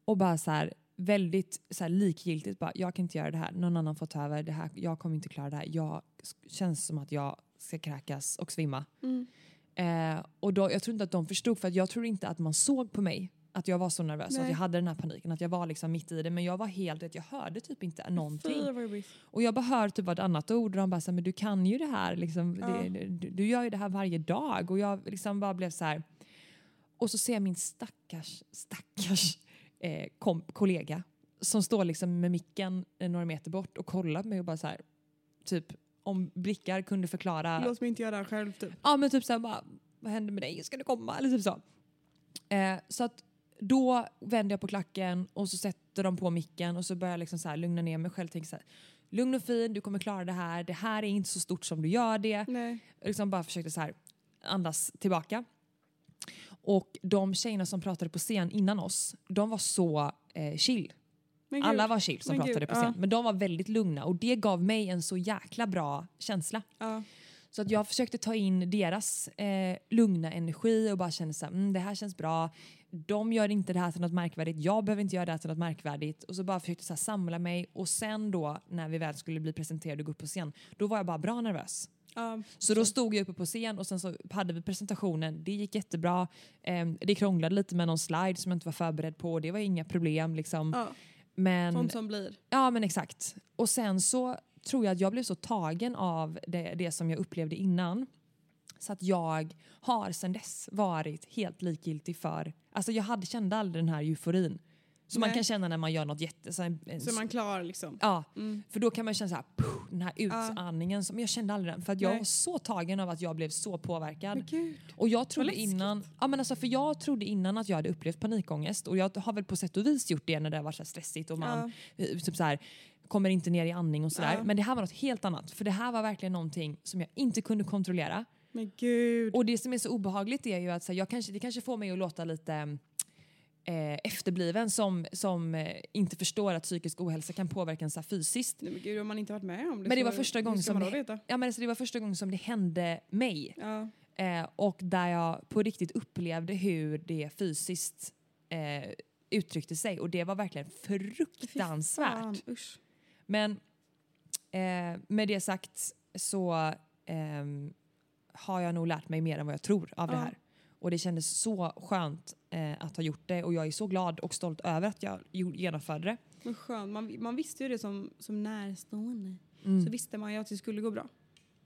och bara så här väldigt så här likgiltigt bara, jag kan inte göra det här, någon annan får ta över det här, jag kommer inte klara det här, jag känns som att jag ska kräkas och svimma. Mm. eh, och då, jag tror inte att de förstod, för att jag tror inte att man såg på mig att jag var så nervös. Nej. Att jag hade den här paniken, att jag var liksom mitt i det, men jag var helt rätt, jag hörde typ inte någonting. Och jag bara hörde typ ett annat ord, och de bara så här, men du kan ju det här liksom, ja. det, du, du gör ju det här varje dag. Och jag liksom bara blev så här. Och så ser jag min stackars, stackars eh, kom, kollega som står liksom med micken några meter bort och kollar på mig och bara så här, typ om blickar kunde förklara. Låt mig inte göra det själv typ. Ja, men typ så här, bara, vad händer med dig? Ska du komma? Eller typ så. Eh, så att då vänder jag på klacken och så sätter de på micken, och så börjar jag liksom så här lugna ner mig själv, tänka så här, lugn och fin, du kommer klara det här. Det här är inte så stort som du gör det. Nej. Liksom bara försökte så här andas tillbaka. Och de tjejerna som pratade på scen innan oss, de var så eh, chill. Alla var chill som Men pratade Gud. på scen. Ja. Men de var väldigt lugna. Och det gav mig en så jäkla bra känsla. Ja. Så att jag försökte ta in deras eh, lugna energi. Och bara kände så här, mm, det här känns bra. De gör inte det här till något märkvärdigt. Jag behöver inte göra det här till något märkvärdigt. Och så bara försökte så här samla mig. Och sen då, när vi väl skulle bli presenterade och gå upp på scen, då var jag bara bra nervös. Um, så då stod jag uppe på scen, och sen så hade vi presentationen. Det gick jättebra. Um, det krånglade lite med någon slide som jag inte var förberedd på. Det var inga problem liksom. Uh, men, sånt som blir. Ja, men exakt. Och sen så tror jag att jag blev så tagen av det, det som jag upplevde innan. Så att jag har sen dess varit helt likgiltig för... Alltså jag hade kände aldrig den här euforin. Så Nej. man kan känna när man gör något jätte... Så, här, så man klarar liksom. Ja, mm. För då kan man känna så här, puff, den här utandningen. Ja. Men jag kände aldrig den. För att jag Nej. var så tagen av att jag blev så påverkad. Men Gud. Och jag trodde innan... Ja, men alltså, för jag trodde innan att jag hade upplevt panikångest. Och jag har väl på sätt och vis gjort det när det var så här stressigt. Och man ja. typ så här, kommer inte ner i andning och sådär. Ja. Men det här var något helt annat. För det här var verkligen någonting som jag inte kunde kontrollera. Men Gud. Och det som är så obehagligt är ju att så här, jag kanske, det kanske får mig att låta lite... Eh, efterbliven som, som eh, inte förstår att psykisk ohälsa kan påverka en så här fysiskt. Nej, men Gud, om man inte varit med om det. Men det var första gången som det, ja, men alltså, det var första gången som det hände mig. Ja. Eh, och där jag på riktigt upplevde hur det fysiskt eh, uttryckte sig, och det var verkligen fruktansvärt. Fy fan, usch. Men eh, med det sagt så eh, har jag nog lärt mig mer än vad jag tror av ja. det här. Och det kändes så skönt eh, att ha gjort det. Och jag är så glad och stolt över att jag genomförde det. Men skönt. Man, man visste ju det som, som närstående. Mm. Så visste man ju att det skulle gå bra.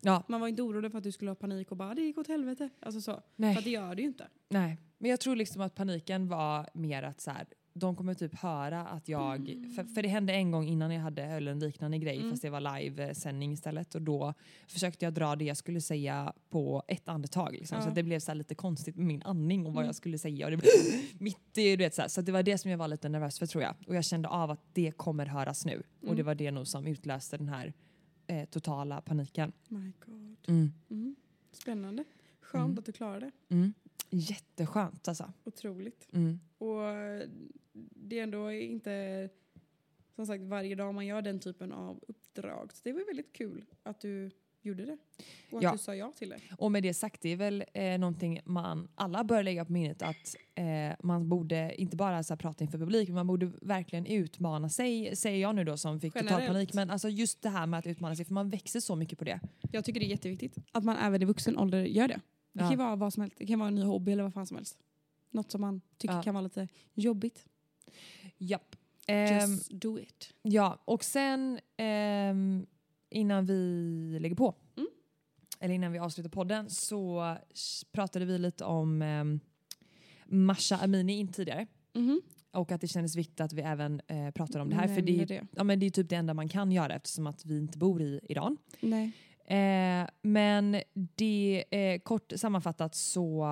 Ja. Man var inte orolig för att du skulle ha panik och bara, det gick åt helvete. Alltså så. Nej. För det gör det ju inte. Nej. Men jag tror liksom att paniken var mer att så här, de kommer typ höra att jag... Mm. För, för det hände en gång innan jag hade eller en liknande grej. Mm. Fast det var live-sändning istället. Och då försökte jag dra det jag skulle säga på ett andetag. Liksom. Ja. Så att det blev så här lite konstigt med min andning och vad mm. jag skulle säga. Och det blev mitt i, du vet, så här. Så det var det som jag var lite nervös för, tror jag. Och jag kände av att det kommer höras nu. Mm. Och det var det nog som utlöste den här eh, totala paniken. My God. Mm. Mm. Spännande. Skönt mm. att du klarade det. Mm. Jätteskönt alltså. Otroligt. Mm. Och det är ändå inte, som sagt, varje dag man gör den typen av uppdrag. Så det var väldigt kul att du gjorde det. Och att ja. du sa ja till det. Och med det sagt, det är väl eh, någonting man alla bör lägga på minnet. Att eh, man borde inte bara så här, prata inför publik. Men man borde verkligen utmana sig. Säger jag nu då som fick total panik. Men alltså just det här med att utmana sig. För man växer så mycket på det. Jag tycker det är jätteviktigt. Att man även i vuxen ålder gör det. Det kan ja. vara vad som helst. Det kan vara en ny hobby eller vad fan som helst. Något som man tycker ja. kan vara lite jobbigt. Japp. Just um, do it. Ja, och sen um, innan vi lägger på. Mm. Eller innan vi avslutar podden så pratade vi lite om um, Masha Amini in tidigare. Mm. Och att det kändes viktigt att vi även eh, pratar om det här. Nej, för det är, det. Ja, men det är typ det enda man kan göra eftersom att vi inte bor i Iran. Nej. Eh, men det eh, kort sammanfattat så...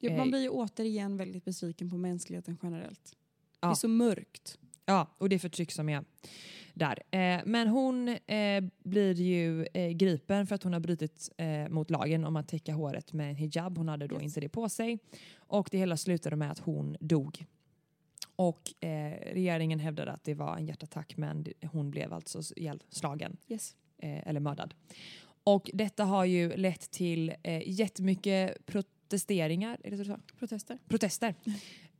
Eh, man blir ju återigen väldigt besviken på mänskligheten generellt. Ja. Det är så mörkt. Ja, och det är förtryck som är där. Eh, men hon eh, blir ju eh, gripen för att hon har brutit eh, mot lagen om att täcka håret med en hijab. Hon hade då yes. inte det på sig. Och det hela slutade med att hon dog. Och eh, regeringen hävdade att det var en hjärtattack, men hon blev alltså slagen. Yes. Eh, eller mördad. Och detta har ju lett till eh, jättemycket protesteringar. Är det så du sa? Protester. Protester.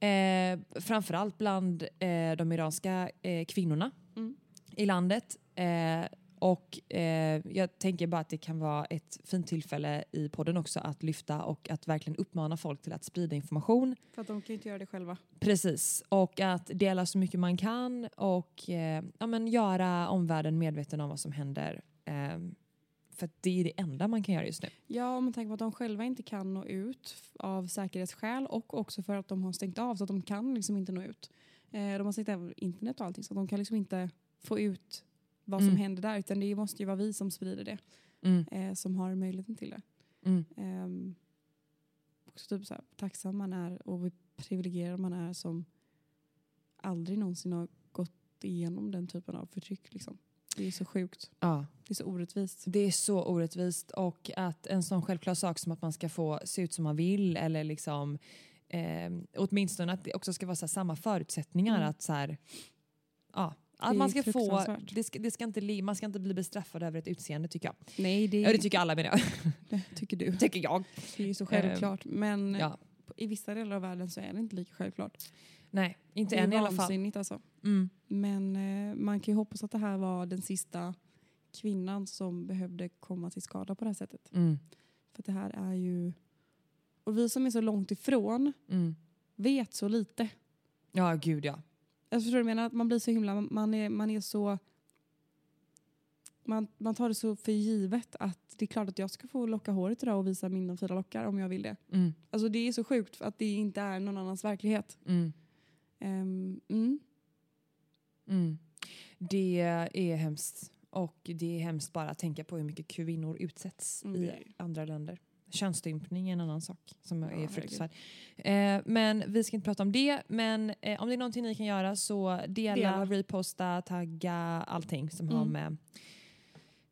Eh, framförallt bland eh, de iranska eh, kvinnorna mm. i landet. Eh, och eh, jag tänker bara att det kan vara ett fint tillfälle i podden också att lyfta och att verkligen uppmana folk till att sprida information. För att de kan ju inte göra det själva. Precis. Och att dela så mycket man kan och eh, ja, men göra omvärlden medveten om vad som händer. Eh, För att det är det enda man kan göra just nu. Ja, och med tanke på att de själva inte kan nå ut av säkerhetsskäl. Och också för att de har stängt av så att de kan liksom inte nå ut. Eh, de har stängt av internet och allting. Så att de kan liksom inte få ut vad som mm. händer där. Utan det måste ju vara vi som sprider det. Mm. Eh, som har möjligheten till det. Mm. Eh, också typ så här, tacksam man är och privilegierad man är som aldrig någonsin har gått igenom den typen av förtryck liksom. Det är så sjukt. Ja. Det är så orättvist. Det är så orättvist. Och att en sån självklar sak som att man ska få se ut som man vill. Eller liksom, eh, åtminstone att det också ska vara så här, samma förutsättningar. Mm. Att, så här, ja, att man ska få... Det ska, det ska inte, man ska inte bli bestraffad över ett utseende, tycker jag. Nej, det, ja, det tycker alla, men jag. Det tycker du. Tycker jag. Det är ju så självklart. Eh, men ja. I vissa delar av världen så är det inte lika självklart. Nej, inte än i alla fall. Alltså. Mm. Men eh, man kan ju hoppas att det här var den sista kvinnan som behövde komma till skada på det här sättet. Mm. För det här är ju... Och vi som är så långt ifrån mm. vet så lite. Ja, gud ja. Jag förstår du menar att man blir så himla... Man är, man är så... Man, man tar det så för givet att det är klart att jag ska få locka håret idag och visa mina fyra lockar om jag vill det. Mm. Alltså det är så sjukt att det inte är någon annans verklighet. Mm. Um, mm. Mm. Det är hemskt. Och det är hemskt bara att tänka på hur mycket kvinnor utsätts mm. i andra länder. Könsstympning är en annan sak som ja, är fruktansvärd. Eh, men vi ska inte prata om det. Men eh, om det är någonting ni kan göra så dela, dela. reposta, tagga, allting som mm. har med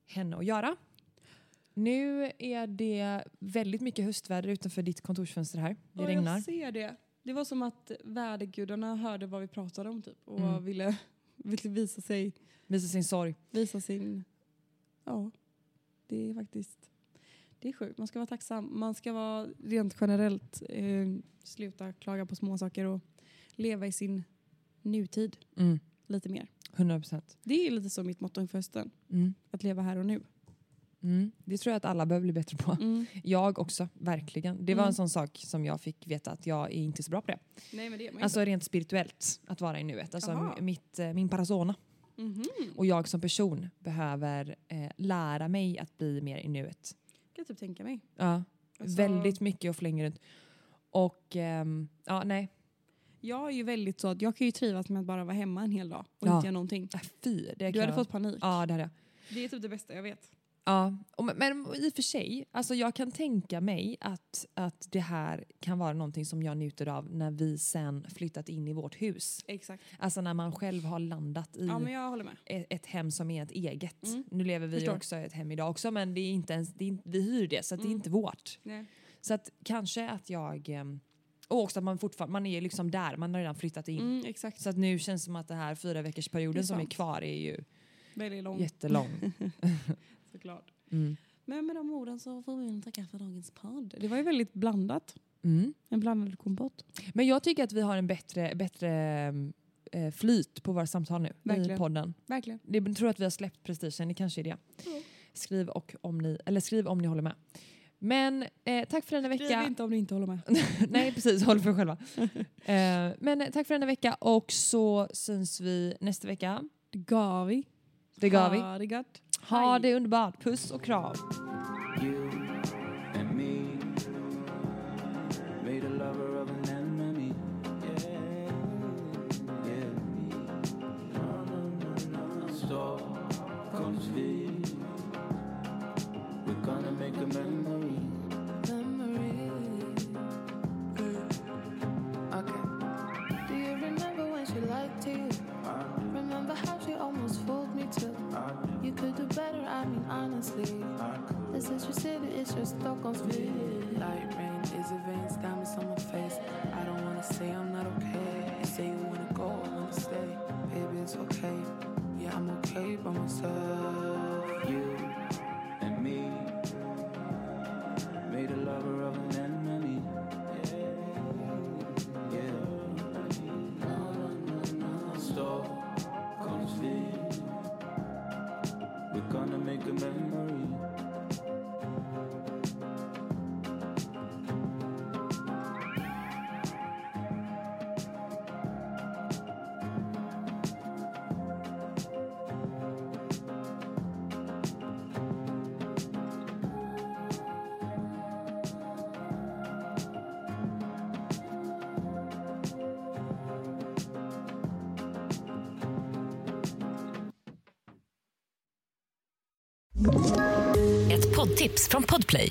henne att göra. Nu är det väldigt mycket höstväder utanför ditt kontorsfönster här. Det och regnar. Jag ser det. Det var som att värdegudarna hörde vad vi pratade om typ. Och mm. ville, ville visa sig. Visa sin sorg. Visa sin... Ja, det är faktiskt... Det är sjukt. Man ska vara tacksam. Man ska vara rent generellt. Eh, sluta klaga på små saker och leva i sin nutid. Mm. Lite mer. hundra procent. Det är lite så mitt motto inför hösten. Mm. Att leva här och nu. Mm, det tror jag att alla behöver bli bättre på. Mm. Jag också, verkligen. Det var mm. en sån sak som jag fick veta att jag är inte så bra på det. Nej, men det är man alltså inte. Rent spirituellt, att vara i nuet. Alltså Aha. mitt, min persona. Mm-hmm. Och jag som person behöver eh, lära mig att bli mer i nuet. Kan jag typ tänka mig. Ja, alltså... väldigt mycket och flänga runt. Och, ehm, ja, nej. Jag är ju väldigt så att jag kan ju trivas med att bara vara hemma en hel dag och ja. inte göra någonting. Ja, fy, det du hade fått panik. Ja, det hade jag. Det är typ det bästa jag vet. Ja, men i och för sig, alltså jag kan tänka mig att, att det här kan vara någonting som jag njuter av när vi sen flyttat in i vårt hus. Exakt. Alltså när man själv har landat i ja, men jag håller med. Ett, ett hem som är ett eget. Mm. Nu lever vi Förstår. också ett hem idag också, men det är inte ens, det är, vi hyr det så att mm. det är inte vårt. Nej. Så att kanske att jag... Och också att man fortfarande, man är liksom där, man har redan flyttat in. Mm, exakt. Så att nu känns det som att det här fyra veckors perioden som är kvar är ju väldigt lång. Jättelång. Såklart. Mm. Men med de orden så får vi tacka för dagens podd. Det var ju väldigt blandat. Mm. En blandad kompott. Men jag tycker att vi har en bättre, bättre äh, flyt på våra samtal nu. Verkligen. I podden. Verkligen. Det, jag tror att vi har släppt prestigen, det kanske är det. Mm. Skriv, och om ni, eller skriv om ni håller med. Men eh, tack för denna vecka. Skriv inte om ni inte håller med. Nej, precis. Håll för själva. eh, men tack för denna vecka. Och så syns vi nästa vecka. Det gav vi. Det gav vi. Ha det gott. Ha det underbart. Puss och kram. You and me made a lover of an enemy. Yeah, yeah. No, no, no. So comes vi. We're gonna make a memory. Memory. Okay. Do you remember when she liked you? Uh, remember how she almost fooled me too? Uh, you could do better, I mean honestly. Uh, this is your city, it's your Stockholm's view. Light rain is a veins, diamonds on my face. I don't wanna say I'm not okay. You say you wanna go, I wanna stay. Baby, it's okay. Yeah, I'm okay by myself. You and me made a lover of an enemy. Yeah, yeah. No, no, no, no. So confused. We're gonna make a memory. Tips från Podplay.